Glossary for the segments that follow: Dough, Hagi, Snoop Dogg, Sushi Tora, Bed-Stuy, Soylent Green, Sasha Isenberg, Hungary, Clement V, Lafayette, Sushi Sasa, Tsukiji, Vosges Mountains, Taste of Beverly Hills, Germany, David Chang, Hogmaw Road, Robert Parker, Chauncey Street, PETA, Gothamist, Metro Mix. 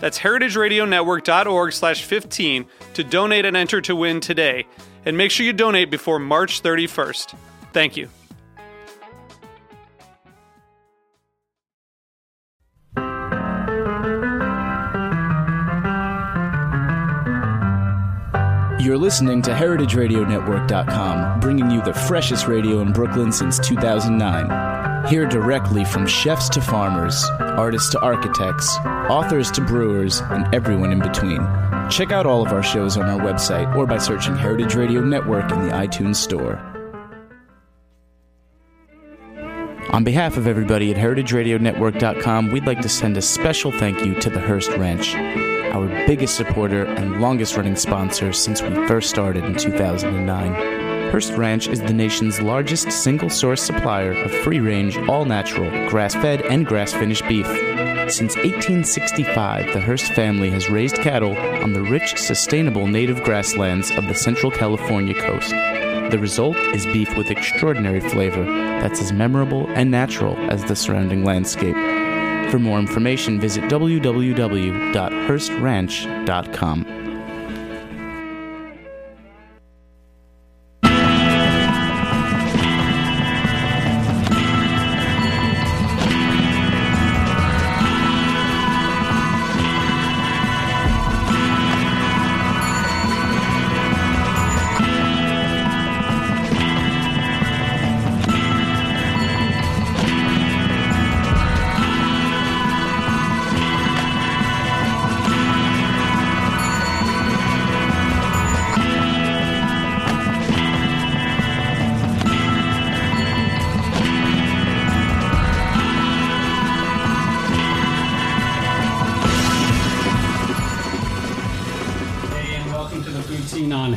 That's heritageradionetwork.org/15 to donate and enter to win today. And make sure you donate before March 31st. Thank you. You're listening to heritageradionetwork.com, bringing you the freshest radio in Brooklyn since 2009. Hear directly from chefs to farmers, artists to architects, authors to brewers, and everyone in between. Check out all of our shows on our website or by searching Heritage Radio Network in the iTunes Store. On behalf of everybody at heritageradionetwork.com, we'd like to send a special thank you to the Hearst Ranch, our biggest supporter and longest-running sponsor since we first started in 2009. Hearst Ranch is the nation's largest single-source supplier of free-range, all-natural, grass-fed, and grass-finished beef. Since 1865, the Hearst family has raised cattle on the rich, sustainable native grasslands of the central California coast. The result is beef with extraordinary flavor that's as memorable and natural as the surrounding landscape. For more information, visit www.hearstranch.com.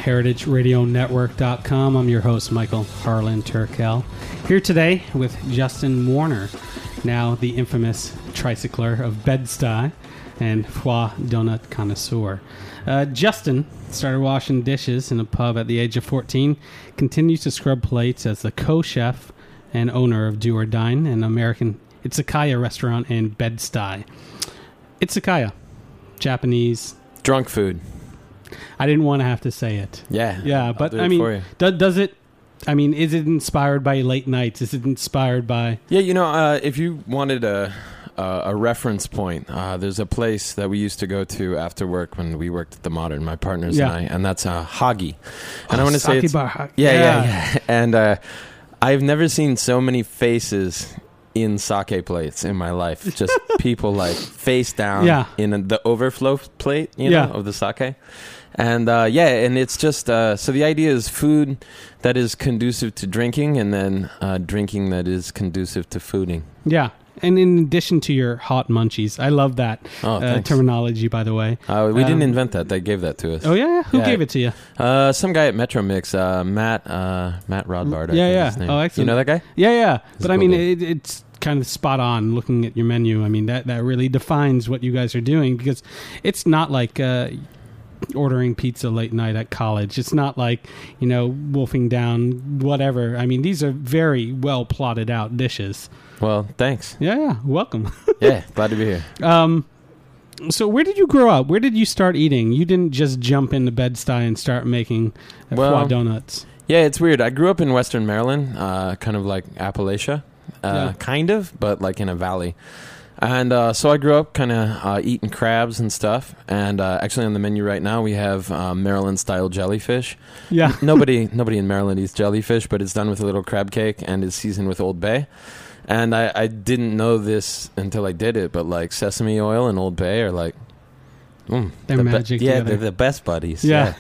HeritageRadioNetwork.com. I'm your host, Michael Harlan Turkell, here today with Justin Warner, now the infamous tricycler of Bed-Stuy and foie donut connoisseur. Justin started washing dishes in a pub at the age of 14, continues to scrub plates as the co-chef and owner of Do or Dine, an American izakaya restaurant in Bed-Stuy. Izakaya, Japanese drunk food. I didn't want to have to say it. Yeah. But I mean, does it? I mean, is it inspired by late nights? Is it inspired by? Yeah, you know, if you wanted a reference point, there's a place that we used to go to after work when we worked at the Modern, my partners and I, and that's Hagi. And I want to say it's Hagi. Yeah. And I've never seen so many faces in sake plates in my life, just people like face down in the overflow plate, you know, of the sake. And and it's just so the idea is food that is conducive to drinking, and then drinking that is conducive to fooding. Yeah. And in addition to your hot munchies, I love that terminology, by the way. We didn't invent that. They gave that to us. Oh, yeah? Who gave it to you? Some guy at Metro Mix, Matt Rodbard. I think his name. Oh, excellent. You know that guy? Yeah. He's but cool. I mean, it's kind of spot on looking at your menu. I mean, that really defines what you guys are doing, because it's not like ordering pizza late night at college. It's not like, you know, wolfing down whatever. I mean, these are very well plotted out dishes. Well, thanks. Yeah, welcome. Yeah, glad to be here. So where did you grow up? Where did you start eating? You didn't just jump into Bed-Stuy and start making foie donuts. Yeah, it's weird. I grew up in Western Maryland, kind of like Appalachia, kind of, but like in a valley. And so I grew up kind of eating crabs and stuff. And actually on the menu right now, we have Maryland-style jellyfish. Yeah. Nobody in Maryland eats jellyfish, but it's done with a little crab cake and is seasoned with Old Bay. And I didn't know this until I did it, but like sesame oil and Old Bay are like... they're magic. Yeah, they're the best buddies. Yeah.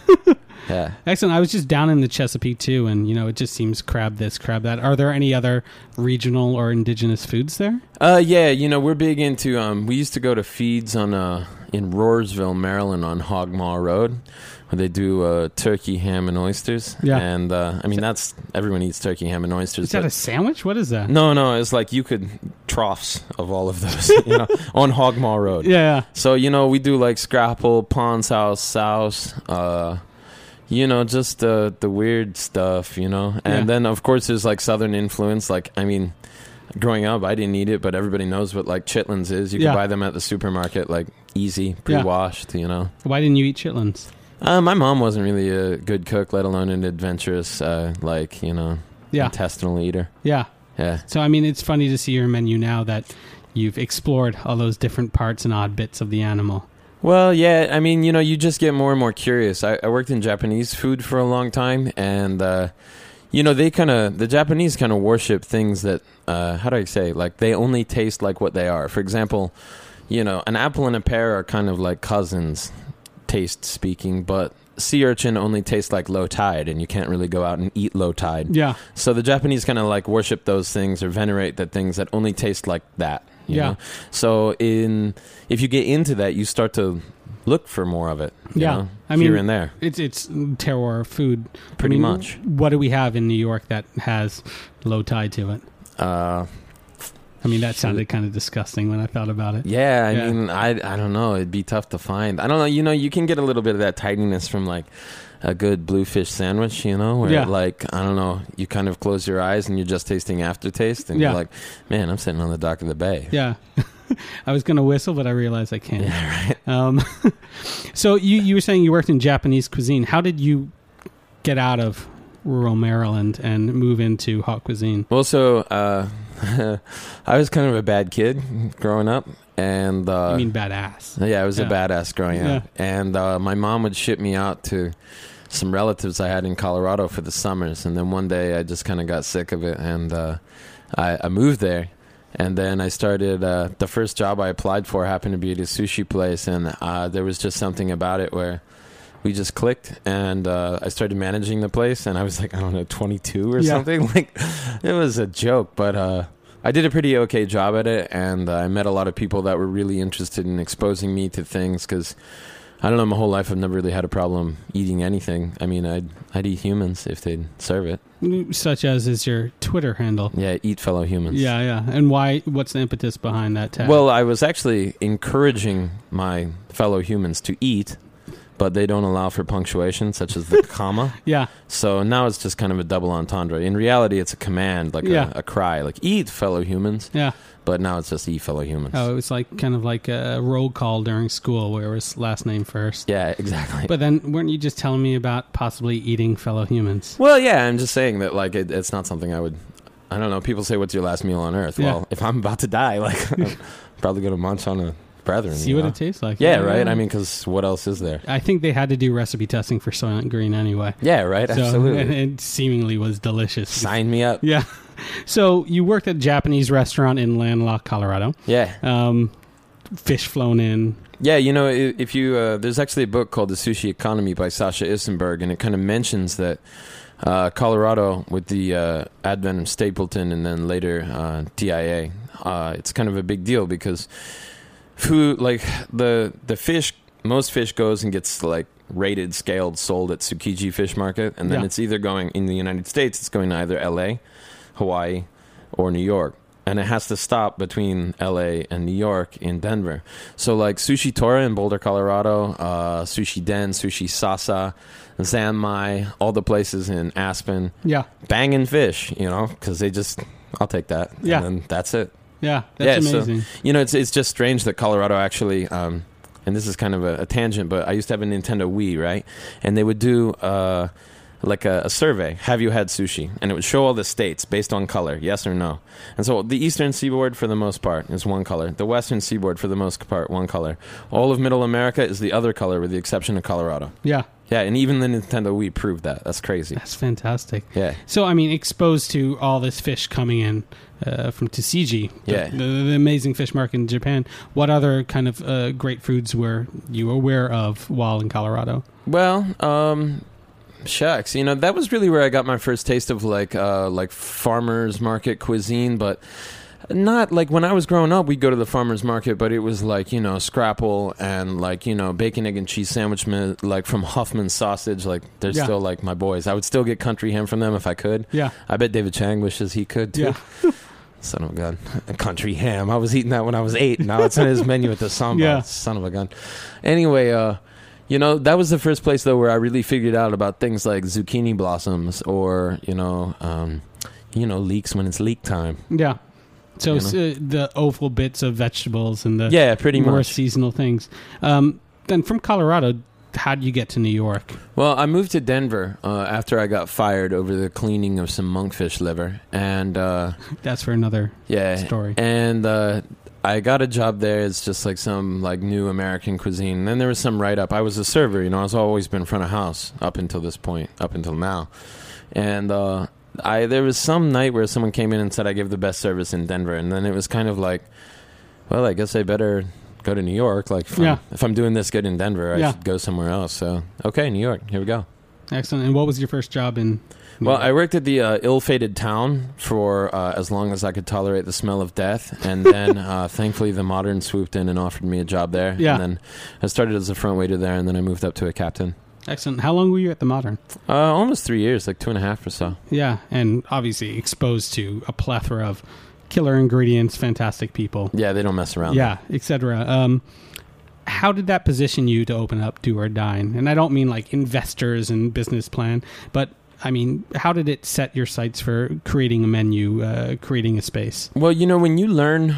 Yeah. Excellent. I was just down in the Chesapeake too, and it just seems crab this, crab that. Are there any other regional or indigenous foods there? Yeah, we're big into we used to go to feeds on in Roarsville, Maryland on Hogmaw Road, where they do turkey, ham and oysters. Yeah. And that's everyone eats turkey, ham and oysters. Is that a sandwich? What is that? No, it's like you could troughs of all of those on Hogmaw Road. Yeah. So, we do like scrapple, Pond's house, souse, just the weird stuff, And then, of course, there's, like, Southern influence. Like, I mean, growing up, I didn't eat it, but everybody knows what, like, chitlins is. You can buy them at the supermarket, like, easy, pre-washed, Why didn't you eat chitlins? My mom wasn't really a good cook, let alone an adventurous, intestinal eater. Yeah. Yeah. So, I mean, it's funny to see your menu now that you've explored all those different parts and odd bits of the animal. Well, yeah, I mean, you just get more and more curious. I worked in Japanese food for a long time, and, the Japanese kind of worship things that, how do I say, like, they only taste like what they are. For example, an apple and a pear are kind of like cousins, taste speaking, but sea urchin only tastes like low tide, and you can't really go out and eat low tide. Yeah. So the Japanese kind of, like, worship those things or venerate the things that only taste like that. You know? So if you get into that, you start to look for more of it. Here and there. It's terroir food, pretty much. What do we have in New York that has low tide to it? That sounded kind of disgusting when I thought about it. Yeah, I don't know. It'd be tough to find. I don't know. You can get a little bit of that tidiness from like a good bluefish sandwich, where like, I don't know, you kind of close your eyes and you're just tasting aftertaste and you're like, man, I'm sitting on the dock of the bay. Yeah. I was going to whistle, but I realized I can't. Yeah, right. So you were saying you worked in Japanese cuisine. How did you get out of rural Maryland and move into hot cuisine? Well, so I was kind of a bad kid growing up. And you mean badass? Yeah, I was a badass growing up. And my mom would ship me out to some relatives I had in Colorado for the summers. And then one day I just kind of got sick of it, and I moved there. And then I started, the first job I applied for happened to be at a sushi place, and there was just something about it where we just clicked, and I started managing the place, and I was like, I don't know, 22 or something. Like, it was a joke, but I did a pretty okay job at it, and I met a lot of people that were really interested in exposing me to things, because I don't know, my whole life I've never really had a problem eating anything. I mean, I'd eat humans if they'd serve it. Such as is your Twitter handle. Yeah, eat fellow humans. Yeah, yeah. And why? What's the impetus behind that tag? Well, I was actually encouraging my fellow humans to eat, but they don't allow for punctuation, such as the comma. Yeah. So now it's just kind of a double entendre. In reality, it's a command, like a cry, like, eat, fellow humans. Yeah. But now it's just eat, fellow humans. Oh, it was like kind of like a roll call during school where it was last name first. Yeah, exactly. But then weren't you just telling me about possibly eating fellow humans? Well, yeah, I'm just saying that, like, it's not something I don't know. People say, what's your last meal on earth? Yeah. Well, if I'm about to die, like, I'm probably going to munch on a... brethren. See what it tastes like. Yeah, right? I mean, because what else is there? I think they had to do recipe testing for Soylent Green anyway. Yeah, right? So, absolutely. And it seemingly was delicious. Sign me up. Yeah. So you worked at a Japanese restaurant in landlocked Colorado. Yeah. Fish flown in. Yeah, if you... there's actually a book called The Sushi Economy by Sasha Isenberg, and it kind of mentions that Colorado, with the advent of Stapleton and then later TIA, it's kind of a big deal because... Food, like the fish, most fish goes and gets like rated, scaled, sold at Tsukiji Fish Market, and then it's either going in the United States, it's going to either L.A., Hawaii, or New York, and it has to stop between L.A. and New York in Denver. So like Sushi Tora in Boulder, Colorado, Sushi Den, Sushi Sasa, Zanmai, all the places in Aspen, banging fish, because they just, I'll take that, and then that's it. Yeah, that's amazing. So, it's just strange that Colorado actually, and this is kind of a tangent, but I used to have a Nintendo Wii, right? And they would do like a survey. Have you had sushi? And it would show all the states based on color, yes or no. And so the eastern seaboard, for the most part, is one color. The western seaboard, for the most part, one color. All of Middle America is the other color, with the exception of Colorado. Yeah. Yeah, and even the Nintendo Wii proved that. That's crazy. That's fantastic. Yeah. So, I mean, exposed to all this fish coming in from Tsukiji, the amazing fish market in Japan, what other kind of great foods were you aware of while in Colorado? Well, shucks. You know, that was really where I got my first taste of, like farmer's market cuisine, but... Not like when I was growing up, we'd go to the farmer's market, but it was like, you know, scrapple and like, you know, bacon, egg, and cheese sandwich, like from Hoffman's sausage. Like, they're still like my boys. I would still get country ham from them if I could. Yeah. I bet David Chang wishes he could too. Yeah. Son of a gun. Country ham. I was eating that when I was 8. Now it's on his menu at the Samba. Yeah. Son of a gun. Anyway, you know, that was the first place though where I really figured out about things like zucchini blossoms or, you know, leeks when it's leek time. Yeah. So the oval bits of vegetables and the pretty more much seasonal things. Then from Colorado, how do you get to New York? Well, I moved to Denver after I got fired over the cleaning of some monkfish liver, and that's for another story. And I got a job there. It's just like some like new American cuisine. And then there was some write up. I was a server. You know, I've always been front of house up until this point, up until now, and. There was some night where someone came in and said I give the best service in Denver, and then it was kind of like, well, I guess I better go to New York. Like, if I'm doing this good in Denver, I should go somewhere else. So, okay, New York, here we go. Excellent. And what was your first job in New York? I worked at the ill-fated town for as long as I could tolerate the smell of death. And then, thankfully, the Modern swooped in and offered me a job there. Yeah. And then I started as a front waiter there, and then I moved up to a captain. Excellent. How long were you at the Modern? Almost 3 years, like 2.5 or so. Yeah, and obviously exposed to a plethora of killer ingredients, fantastic people. Yeah, they don't mess around. Yeah, etc. How did that position you to open up Do or Dine? And I don't mean like investors and business plan, but I mean, how did it set your sights for creating a menu, creating a space? Well, you know, when you learn,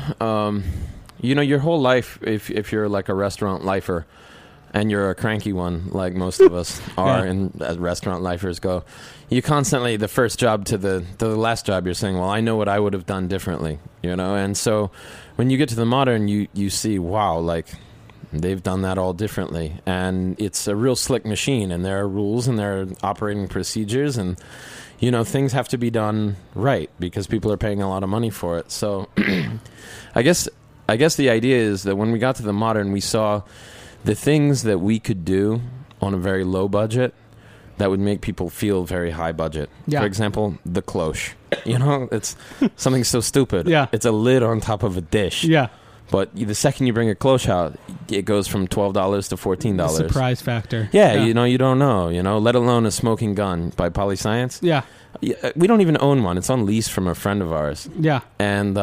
you know, your whole life, if you're like a restaurant lifer, and you're a cranky one, like most of us are, and as restaurant lifers go, you constantly, the first job to the last job, you're saying, well, I know what I would have done differently, you know? And so when you get to the Modern, you see, wow, like, they've done that all differently. And it's a real slick machine, and there are rules, and there are operating procedures, and, you know, things have to be done right, because people are paying a lot of money for it. So I guess the idea is that when we got to the Modern, we saw... the things that we could do on a very low budget that would make people feel very high budget. Yeah. For example, the cloche. You know, it's something so stupid. Yeah. It's a lid on top of a dish. Yeah. But the second you bring a cloche out, it goes from $12 to $14. The surprise factor. Yeah, you know, you don't know, you know, let alone a smoking gun by PolyScience. Yeah. We don't even own one. It's on lease from a friend of ours. Yeah. And,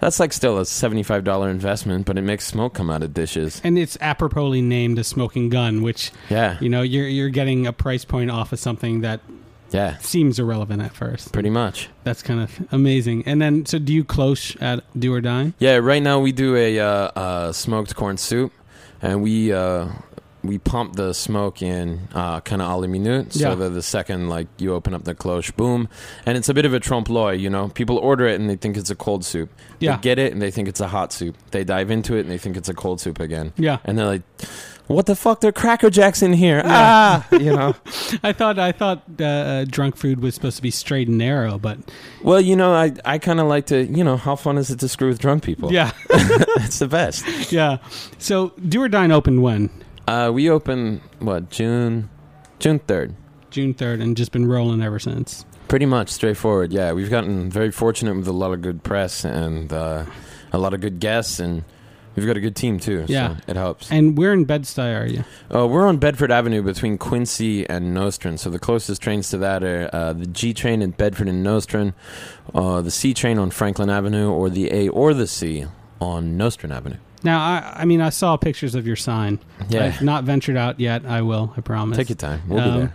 that's like still a $75 investment, but it makes smoke come out of dishes. And it's aproposly named a smoking gun, which, you know, you're getting a price point off of something that seems irrelevant at first. Pretty much. That's kind of amazing. And then, so do you cloche at Do or Dine? Yeah, right now we do a smoked corn soup, and we pump the smoke in kind of à la minute, so that the second, like, you open up the cloche, boom. And it's a bit of a trompe l'oeil, you know? People order it, and they think it's a cold soup. Yeah. They get it, and they think it's a hot soup. They dive into it, and they think it's a cold soup again. Yeah. And they're like, what the fuck? There are Cracker Jacks in here. Yeah. Ah! You know? I thought drunk food was supposed to be straight and narrow, but... Well, you know, I kind of like to... You know, how fun is it to screw with drunk people? Yeah. It's the best. Yeah. So, Do or Dine opened when? We opened, June 3rd. June 3rd, and just been rolling ever since. Pretty much, straightforward, yeah. We've gotten very fortunate with a lot of good press and a lot of good guests, and we've got a good team, too, so it helps. And where in Bed-Stuy are you? We're on Bedford Avenue between Quincy and Nostrand, so the closest trains to that are the G train at Bedford and Nostrand, the C train on Franklin Avenue, or the A or the C on Nostrand Avenue. Now, I mean, I saw pictures of your sign. Yeah. I've not ventured out yet. I will, I promise. Take your time. We'll be there.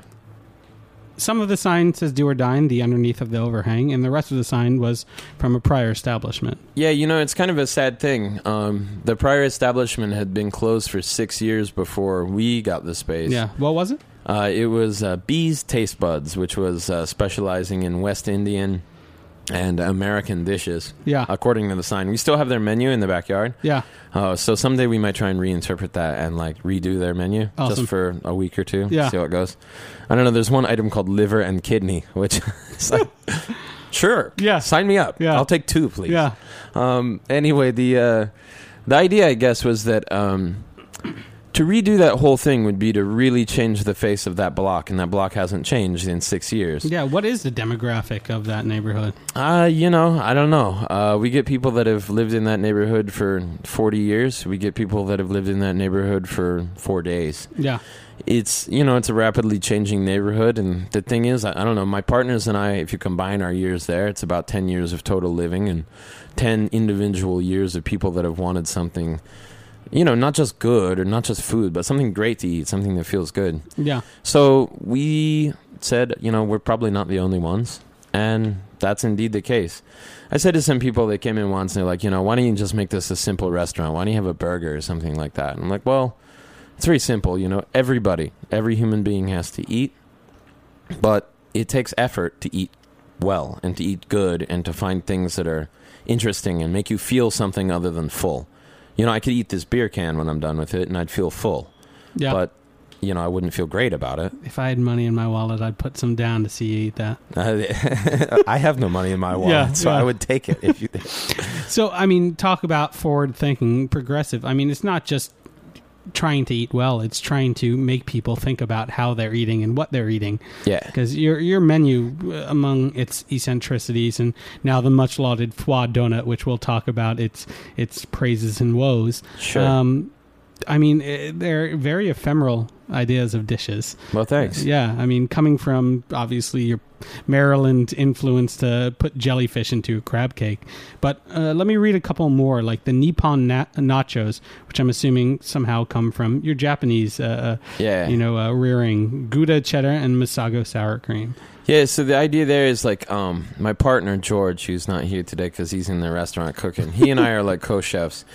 Some of the sign says Do or Dine, the underneath of the overhang, and the rest of the sign was from a prior establishment. Yeah, you know, it's kind of a sad thing. The prior establishment had been closed for 6 years before we got the space. Yeah. What was it? It was Bee's Taste Buds, which was specializing in West Indian and American dishes, yeah, according to the sign. We still have their menu in the backyard. Yeah. So someday we might try and reinterpret that and like redo their menu. Awesome. Just for a week or two. Yeah. See how it goes. I don't know. There's one item called liver and kidney, which is like, sure. Yeah. Sign me up. Yeah. I'll take two, please. Yeah. Anyway, the idea, I guess, was that to redo that whole thing would be to really change the face of that block, and that block hasn't changed in 6 years. Yeah, what is the demographic of that neighborhood? I don't know. We get people that have lived in that neighborhood for 40 years. We get people that have lived in that neighborhood for 4 days. Yeah. It's, you know, it's a rapidly changing neighborhood, and the thing is, I don't know, my partners and I, if you combine our years there, it's about 10 years of total living and 10 individual years of people that have wanted something, you know, not just good or not just food, but something great to eat, something that feels good. Yeah. So we said, you know, we're probably not the only ones. And that's indeed the case. I said to some people that came in once, and they're like, you know, why don't you just make this a simple restaurant? Why don't you have a burger or something like that? And I'm like, well, it's very simple. You know, every human being has to eat, but it takes effort to eat well and to eat good and to find things that are interesting and make you feel something other than full. You know, I could eat this beer can when I'm done with it, and I'd feel full. Yeah. But, you know, I wouldn't feel great about it. If I had money in my wallet, I'd put some down to see you eat that. I have no money in my wallet, I would take it if you did. So, I mean, talk about forward-thinking, progressive. I mean, it's not just trying to eat well. It's trying to make people think about how they're eating and what they're eating. Yeah. Because your menu, among its eccentricities, and now the much lauded foie donut, which we'll talk about its praises and woes. Sure. I mean, they're very ephemeral ideas of dishes. Well, thanks. Yeah. I mean, coming from, obviously, your Maryland influence to put jellyfish into a crab cake. But let me read a couple more, like the Nippon nachos, which I'm assuming somehow come from your Japanese, rearing, Gouda cheddar and Misago sour cream. Yeah, so the idea there is like my partner, George, who's not here today because he's in the restaurant cooking. He and I are like co-chefs.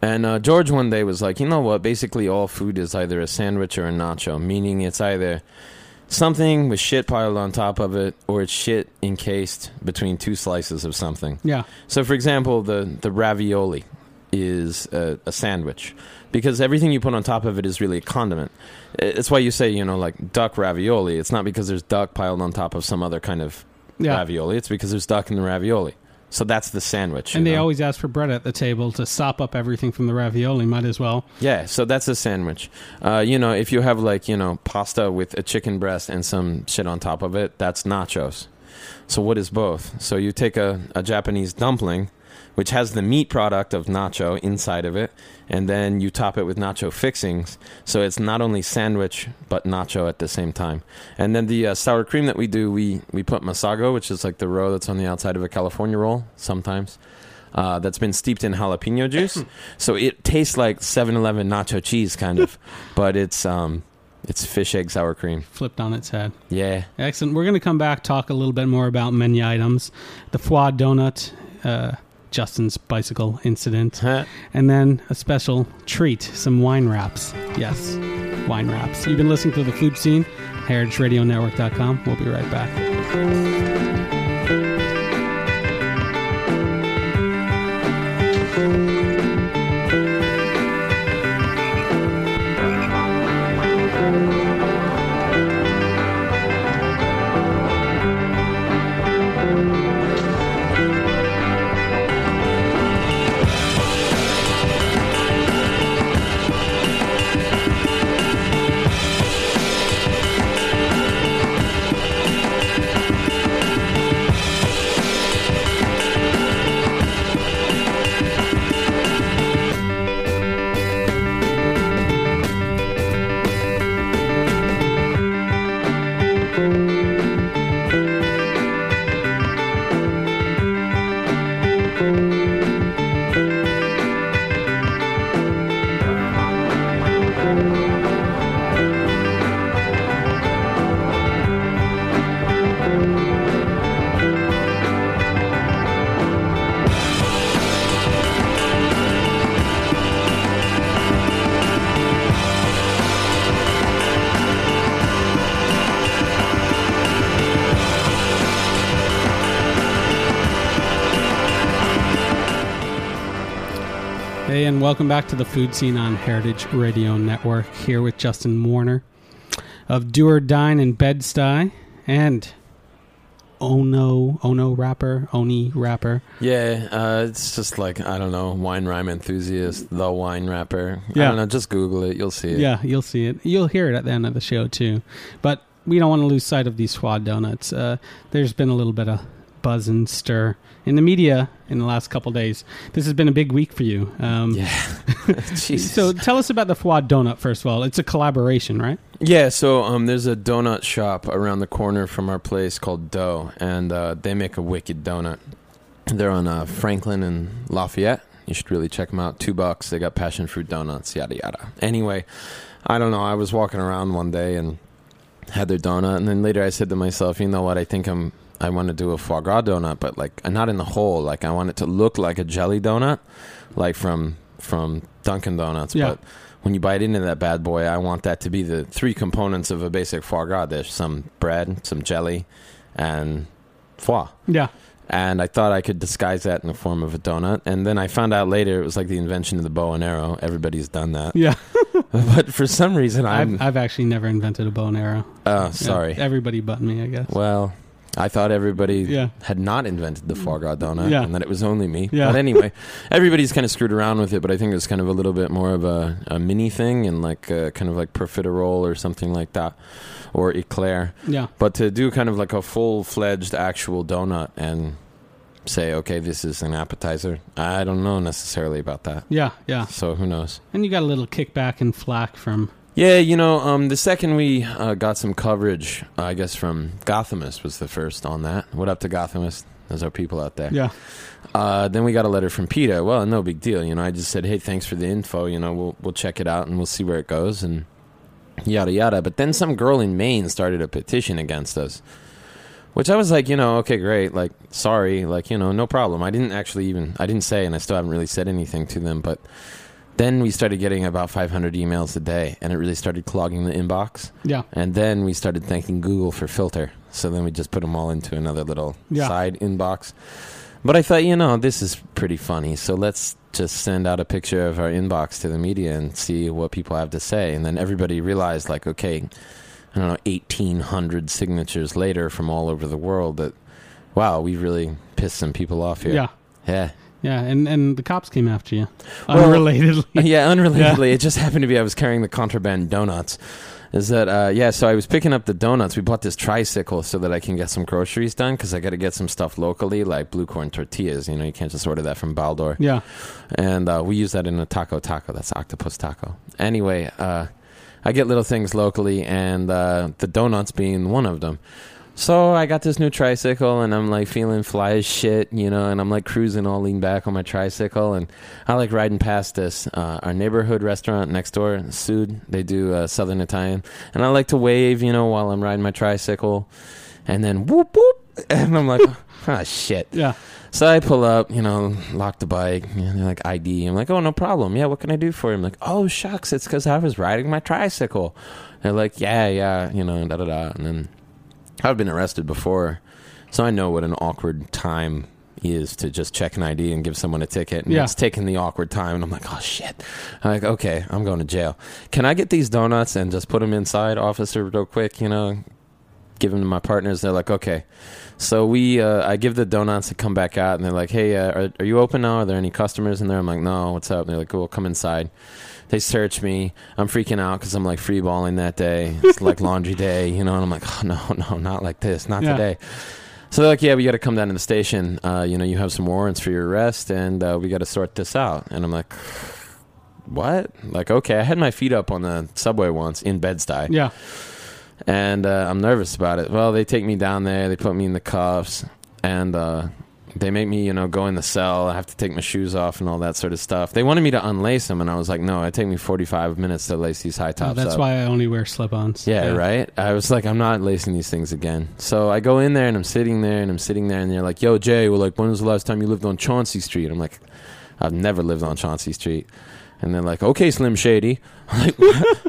And George one day was like, you know what, basically all food is either a sandwich or a nacho, meaning it's either something with shit piled on top of it or it's shit encased between two slices of something. Yeah. So, for example, the ravioli is a sandwich because everything you put on top of it is really a condiment. It's why you say, you know, like duck ravioli. It's not because there's duck piled on top of some other kind of ravioli. It's because there's duck in the ravioli. So that's the sandwich. And they always ask for bread at the table to sop up everything from the ravioli. Might as well. Yeah, so that's a sandwich. If you have like, you know, pasta with a chicken breast and some shit on top of it, that's nachos. So what is both? So you take a Japanese dumpling, which has the meat product of nacho inside of it, and then you top it with nacho fixings. So it's not only sandwich, but nacho at the same time. And then the sour cream that we do, we put masago, which is like the roe that's on the outside of a California roll sometimes, that's been steeped in jalapeno juice. So it tastes like 7-Eleven nacho cheese kind of, but it's fish egg sour cream. Flipped on its head. Yeah. Excellent. We're going to come back, talk a little bit more about menu items. The foie donut, Justin's bicycle incident, and then a special treat, some wine wraps. Yes, wine wraps. You've been listening to The Food Scene, heritageradionetwork.com. We'll be right back. Se, and welcome back to the food scene on Heritage Radio Network, here with Justin Warner of Do or Dine in Bed-Stuy and Oni Rapper. Yeah, it's just like, I don't know, wine rhyme enthusiast, the wine rapper. Yeah. I don't know, just Google it, you'll see it. Yeah, you'll see it. You'll hear it at the end of the show, too. But we don't want to lose sight of these Swad donuts. There's been a little bit of buzz and stir in the media in the last couple of days. This has been a big week for you. So tell us about the Fouad donut, first of all. It's a collaboration, right? Yeah, so there's a donut shop around the corner from our place called Dough, and they make a wicked donut. They're on Franklin and Lafayette. You should really check them out. $2. They got passion fruit donuts, yada, yada. Anyway, I don't know. I was walking around one day and had their donut, and then later I said to myself, you know what, I think I want to do a foie gras donut, but like not in the hole. Like I want it to look like a jelly donut, like from Dunkin' Donuts. Yeah. But when you bite into that bad boy, I want that to be the three components of a basic foie gras dish: some bread, some jelly, and foie. Yeah. And I thought I could disguise that in the form of a donut. And then I found out later it was like the invention of the bow and arrow. Everybody's done that. Yeah. But for some reason, I've actually never invented a bow and arrow. Oh, sorry. Yeah, everybody but me, I guess. Well, I thought everybody had not invented the foie gras donut and that it was only me. Yeah. But anyway, everybody's kind of screwed around with it, but I think it's kind of a little bit more of a mini thing and like a, kind of like profiterole or something like that, or eclair. Yeah. But to do kind of like a full-fledged actual donut and say, okay, this is an appetizer, I don't know necessarily about that. Yeah, yeah. So who knows? And you got a little kickback and flack from... Yeah, you know, the second we got some coverage, I guess, from Gothamist was the first on that. What up to Gothamist? Those are people out there. Yeah. Then we got a letter from PETA. Well, no big deal. You know, I just said, hey, thanks for the info. You know, we'll check it out and we'll see where it goes and yada, yada. But then some girl in Maine started a petition against us, which I was like, you know, okay, great. Like, sorry. Like, you know, no problem. I didn't say, and I still haven't really said anything to them, but... Then we started getting about 500 emails a day, and it really started clogging the inbox. Yeah. And then we started thanking Google for filter. So then we just put them all into another little side inbox. But I thought, you know, this is pretty funny. So let's just send out a picture of our inbox to the media and see what people have to say. And then everybody realized, like, okay, I don't know, 1,800 signatures later from all over the world that, wow, we really pissed some people off here. Yeah. Yeah. Yeah, and the cops came after you. Well, unrelatedly. Yeah, unrelatedly. Yeah. It just happened to be I was carrying the contraband donuts. Is that, so I was picking up the donuts. We bought this tricycle so that I can get some groceries done because I got to get some stuff locally, like blue corn tortillas. You know, you can't just order that from Baldor. Yeah. And we use that in a taco. That's octopus taco. Anyway, I get little things locally, and the donuts being one of them. So I got this new tricycle, and I'm, like, feeling fly as shit, you know, and I'm, like, cruising all lean back on my tricycle, and I like riding past this. Our neighborhood restaurant next door, Sud, they do Southern Italian, and I like to wave, you know, while I'm riding my tricycle, and then whoop, whoop, and I'm like, ah, shit. Yeah. So I pull up, you know, lock the bike, you know, like, ID. I'm like, oh, no problem. Yeah, what can I do for you? I'm like, oh, shucks, it's because I was riding my tricycle. They're like, yeah, you know, da-da-da, and then... I've been arrested before, so I know what an awkward time is to just check an ID and give someone a ticket. And it's taking the awkward time, and I'm like, oh, shit. I'm like, okay, I'm going to jail. Can I get these donuts and just put them inside, officer, real quick, you know, give them to my partners? They're like, okay. So I give the donuts, I come back out, and they're like, hey, are you open now? Are there any customers in there? I'm like, no, what's up? And they're like, well, come inside. They search me. I'm freaking out because I'm, like, freeballing that day. It's, like, laundry day, you know, and I'm like, oh, no, not like this, not today. So they're like, yeah, we got to come down to the station. You know, you have some warrants for your arrest, and we got to sort this out. And I'm like, what? Like, okay, I had my feet up on the subway once in Bed-Stuy. Yeah. And I'm nervous about it. Well, they take me down there. They put me in the cuffs, and... They make me, you know, go in the cell. I have to take my shoes off and all that sort of stuff. They wanted me to unlace them, and I was like, no, it'd take me 45 minutes to lace these high tops up. That's why I only wear slip-ons. Yeah, right? I was like, I'm not lacing these things again. So I go in there, and I'm sitting there, and they're like, yo, Jay, well, like, when was the last time you lived on Chauncey Street? I'm like, I've never lived on Chauncey Street. And they're like, okay, Slim Shady. I'm like, what?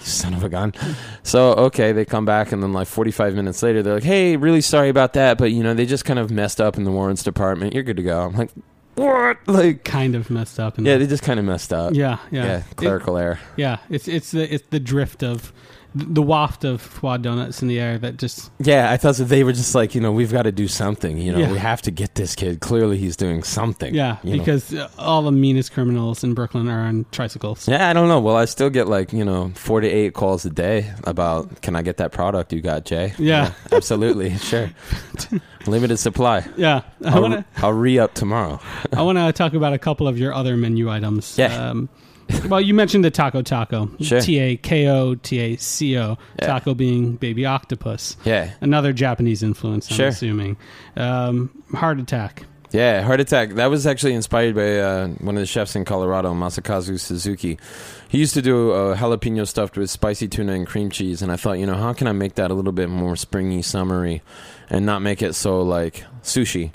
Son of a gun. So, okay, they come back, and then like 45 minutes later, they're like, hey, really sorry about that, but, you know, they just kind of messed up in the warrants department. You're good to go. I'm like, what? Like kind of messed up. And yeah, they just kind of messed up. Yeah. Clerical error. Yeah, it's the drift of the waft of quad donuts in the air that just... Yeah, I thought that they were just like, we've got to do something. We have to get this kid. Clearly, he's doing something. Yeah, because all the meanest criminals in Brooklyn are on tricycles. Yeah, I don't know. Well, I still get 48 calls a day about, can I get that product you got, Jay? Yeah absolutely. Sure. Limited supply. Yeah. I'll re-up tomorrow. I want to talk about a couple of your other menu items. Yeah. Well, you mentioned the Taco. Sure. T-A-K-O, T-A-C-O. Yeah. Taco being baby octopus. Yeah. Another Japanese influence, I'm assuming. Heart Attack. Yeah, Heart Attack. That was actually inspired by one of the chefs in Colorado, Masakazu Suzuki. He used to do jalapeno stuffed with spicy tuna and cream cheese, and I thought, how can I make that a little bit more springy, summery, and not make it so, like, sushi?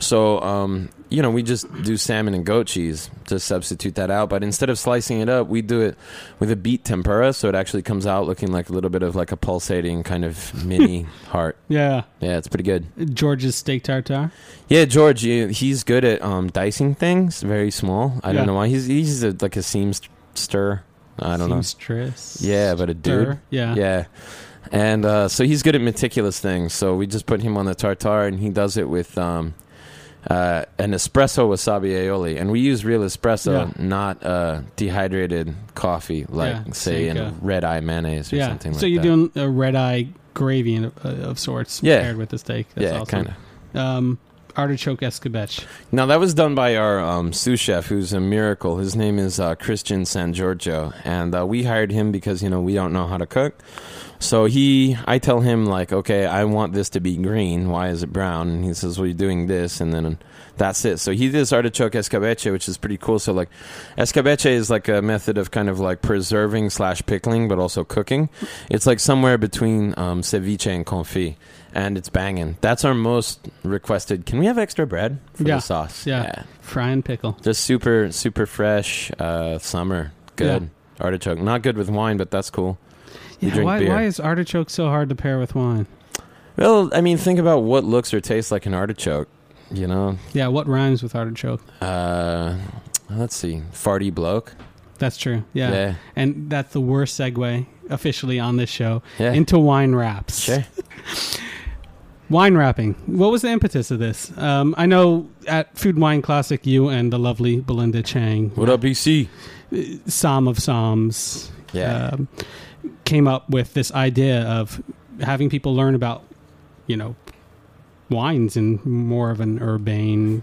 So, we just do salmon and goat cheese to substitute that out. But instead of slicing it up, we do it with a beet tempura. So it actually comes out looking like a little bit of like a pulsating kind of mini heart. Yeah. Yeah, it's pretty good. George's steak tartare? Yeah, George, he's good at dicing things very small. I don't know why. He's like a seamster. I don't Seamstress. Know. Yeah, but a dude. Stir. Yeah. Yeah. And so he's good at meticulous things. So we just put him on the tartare and he does it with... an espresso wasabi aioli, and we use real espresso, not dehydrated coffee, like say in red eye mayonnaise or something like that. So you're doing a red eye gravy of sorts paired with the steak. That's awesome. Kind of. Artichoke escabeche. Now that was done by our sous chef, who's a miracle. His name is Christian San Giorgio, and we hired him because we don't know how to cook. So I tell him, like, okay, I want this to be green. Why is it brown? And he says, well, you're doing this, and then that's it. So he did this artichoke escabeche, which is pretty cool. So, like, escabeche is like a method of kind of like preserving / pickling, but also cooking. It's like somewhere between ceviche and confit, and it's banging. That's our most requested. Can we have extra bread for the sauce? Yeah. Fry and pickle. Just super, super fresh summer. Good. Artichoke. Not good with wine, but that's cool. Yeah, why is artichoke so hard to pair with wine? Well, I mean, think about what looks or tastes like an artichoke, Yeah, what rhymes with artichoke? Let's see. Farty bloke. That's true. Yeah. And that's the worst segue officially on this show into wine wraps. Sure. Wine wrapping. What was the impetus of this? I know at Food Wine Classic, you and the lovely Belinda Chang. What up, BC? Psalm of Psalms. Yeah. Came up with this idea of having people learn about, wines in more of an urbane,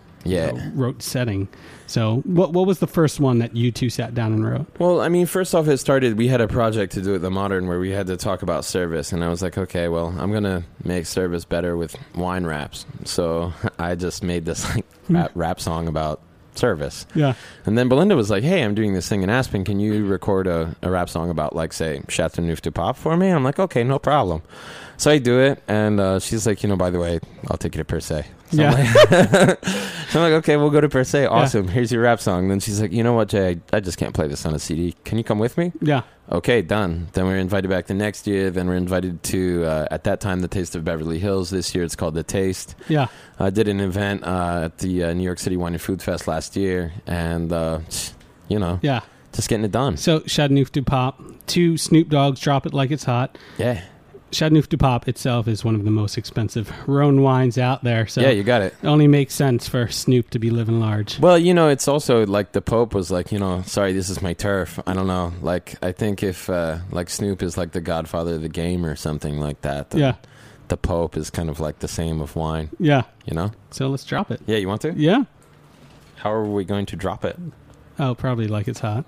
rote setting. So what was the first one that you two sat down and wrote? Well, I mean, first off, we had a project to do at the Modern where we had to talk about service. And I was like, okay, well, I'm going to make service better with wine wraps. So I just made this rap song about service. Yeah. And then Belinda was like, hey, I'm doing this thing in Aspen. Can you record a rap song about, like, say, Chateauneuf-du-Pape for me? And I'm like, okay, no problem. So I do it. And she's like, by the way, I'll take you to Per Se. So I'm like, okay, we'll go to Per Se. Awesome. Yeah. Here's your rap song. And then she's like, you know what, Jay? I just can't play this on a CD. Can you come with me? Yeah. Okay, done. Then we're invited back the next year. Then we're invited to, at that time, The Taste of Beverly Hills. This year it's called The Taste. Yeah. I did an event at the New York City Wine and Food Fest last year. And, Yeah. Just getting it done. So, Chateauneuf-du-Pape, 2 Snoop Dogs, Drop It Like It's Hot. Yeah. Chateauneuf-du-Pape itself is one of the most expensive Rhone wines out there. So you got it. It only makes sense for Snoop to be living large. Well, it's also like the Pope was like, sorry, this is my turf. I don't know. Like, I think if like Snoop is like the godfather of the game or something like that. The Pope is kind of like the same of wine. Yeah. So let's drop it. Yeah, you want to? Yeah. How are we going to drop it? Oh, probably like it's hot.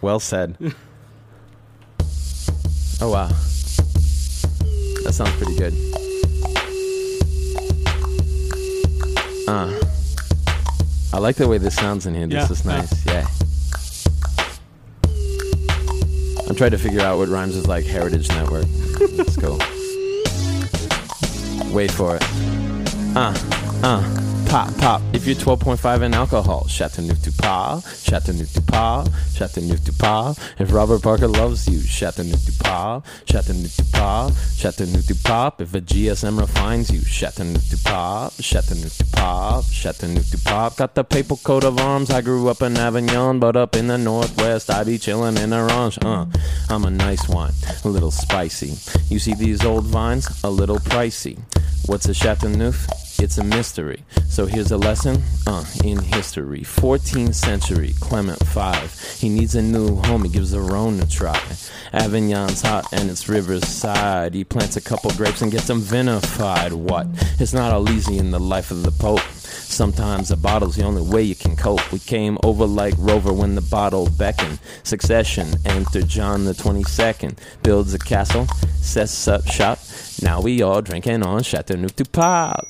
Well said. Oh, wow. That sounds pretty good. I like the way this sounds in here. This is nice. Yeah. I'm trying to figure out what rhymes with like Heritage Network. That's cool. Wait for it. Pop. If you're 12.5 in alcohol, Chateauneuf-du-Pape, Chateauneuf-du-Pape, Chateauneuf-du-Pape. If Robert Parker loves you, Chateauneuf-du-Pape, Chateauneuf-du-Pape, Chateauneuf-du-Pape. If a GSM refines you, Chateauneuf-du-Pape, Chateauneuf-du-Pape, Chateauneuf-du-Pape. Got the papal coat of arms. I grew up in Avignon, but up in the Northwest, I be chillin' in Orange. I'm a nice wine, a little spicy. You see these old vines, a little pricey. What's a Chateauneuf? It's a mystery. So here's a lesson in history. 14th century, Clement V. He needs a new home. He gives the Rhone a try. Avignon's hot and it's riverside. He plants a couple grapes and gets them vinified. What? It's not all easy in the life of the Pope. Sometimes a bottle's the only way you can cope. We came over like Rover when the bottle beckoned. Succession, enter John the 22nd. Builds a castle, sets up shop. Now we all drinking on Chateauneuf-du-Pape.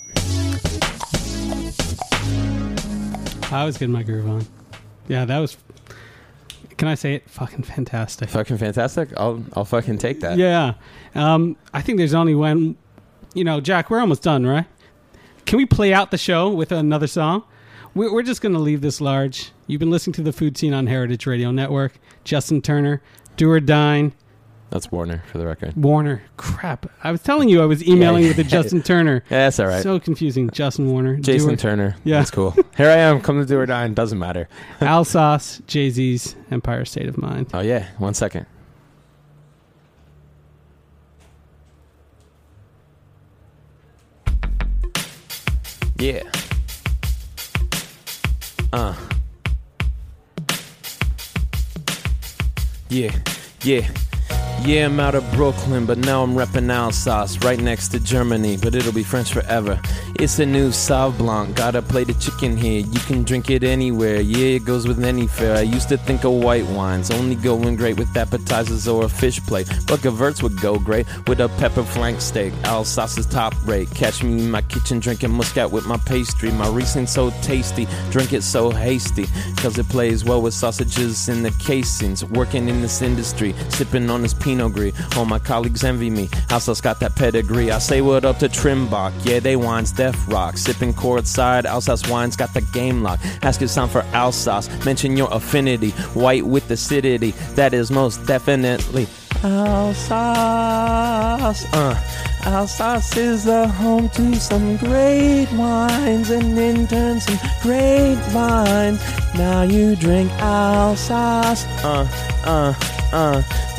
I was getting my groove on. Yeah, that was, can I say it? Fucking fantastic. Fucking fantastic? I'll fucking take that. Yeah. I think there's only one, you know, Jack, we're almost done, right? Can we play out the show with another song? We're just going to leave this large. You've been listening to The Food Scene on Heritage Radio Network. Justin Turner, Do or Dine. That's Warner, for the record. Warner. Crap. I was telling you I was emailing with the Justin Turner. Yeah, that's all right. So confusing. Justin Warner. Jason Turner. Yeah. That's cool. Here I am. Come to Do or Dine. Doesn't matter. Alsace, Jay-Z's Empire State of Mind. Oh, yeah. 1 second. Yeah. Yeah, I'm out of Brooklyn, but now I'm reppin' Alsace, right next to Germany, but it'll be French forever. It's a new Sauv Blanc, gotta play the chicken here, you can drink it anywhere, yeah, it goes with any fare. I used to think of white wines, only going great with appetizers or a fish plate, but Gewürz would go great with a pepper flank steak. Alsace is top rate, catch me in my kitchen drinking Muscat with my pastry, my Riesling so tasty, drink it so hasty, cause it plays well with sausages in the casings, working in this industry, sipping on this Pinot Gris. All my colleagues envy me. Alsace got that pedigree. I say what up to Trimbach. Yeah, they wines death rock. Sipping courtside. Alsace wines got the game lock. Ask your sound for Alsace. Mention your affinity. White with acidity. That is most definitely Alsace. Alsace is the home to some great wines and in turn some great vines. Now you drink Alsace.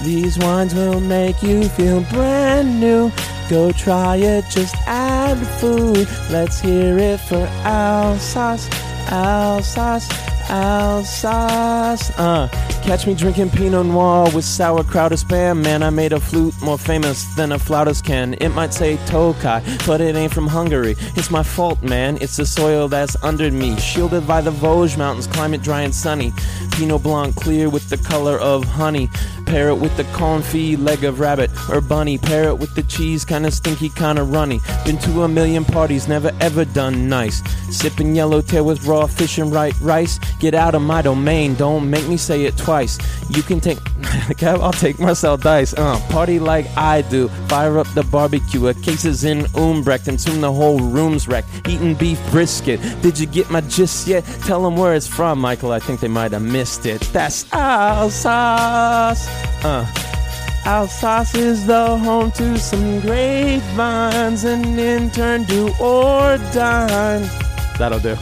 These wines will make you feel brand new. Go try it, just add food. Let's hear it for Alsace, Alsace, Alsace. Catch me drinking Pinot Noir with sauerkraut or spam. Man, I made a flute more famous than a flautist can. It might say Tokai, but it ain't from Hungary. It's my fault, man. It's the soil that's under me. Shielded by the Vosges Mountains, climate dry and sunny. Pinot Blanc clear with the color of honey. Pair it with the confit, leg of rabbit or bunny. Pair it with the cheese, kinda stinky, kinda runny. Been to a million parties, never ever done nice. Sipping yellowtail with raw fish and rice. Get out of my domain, don't make me say it twice. You can take, I'll take Marcel Dice. Party like I do. Fire up the barbecue. A case is in Umbrecht, and soon the whole room's wrecked. Eating beef brisket. Did you get my gist yet? Tell them where it's from, Michael. I think they might have missed it. That's Alsace. Alsace is the home to some great vines, and in turn, do or dine. That'll do.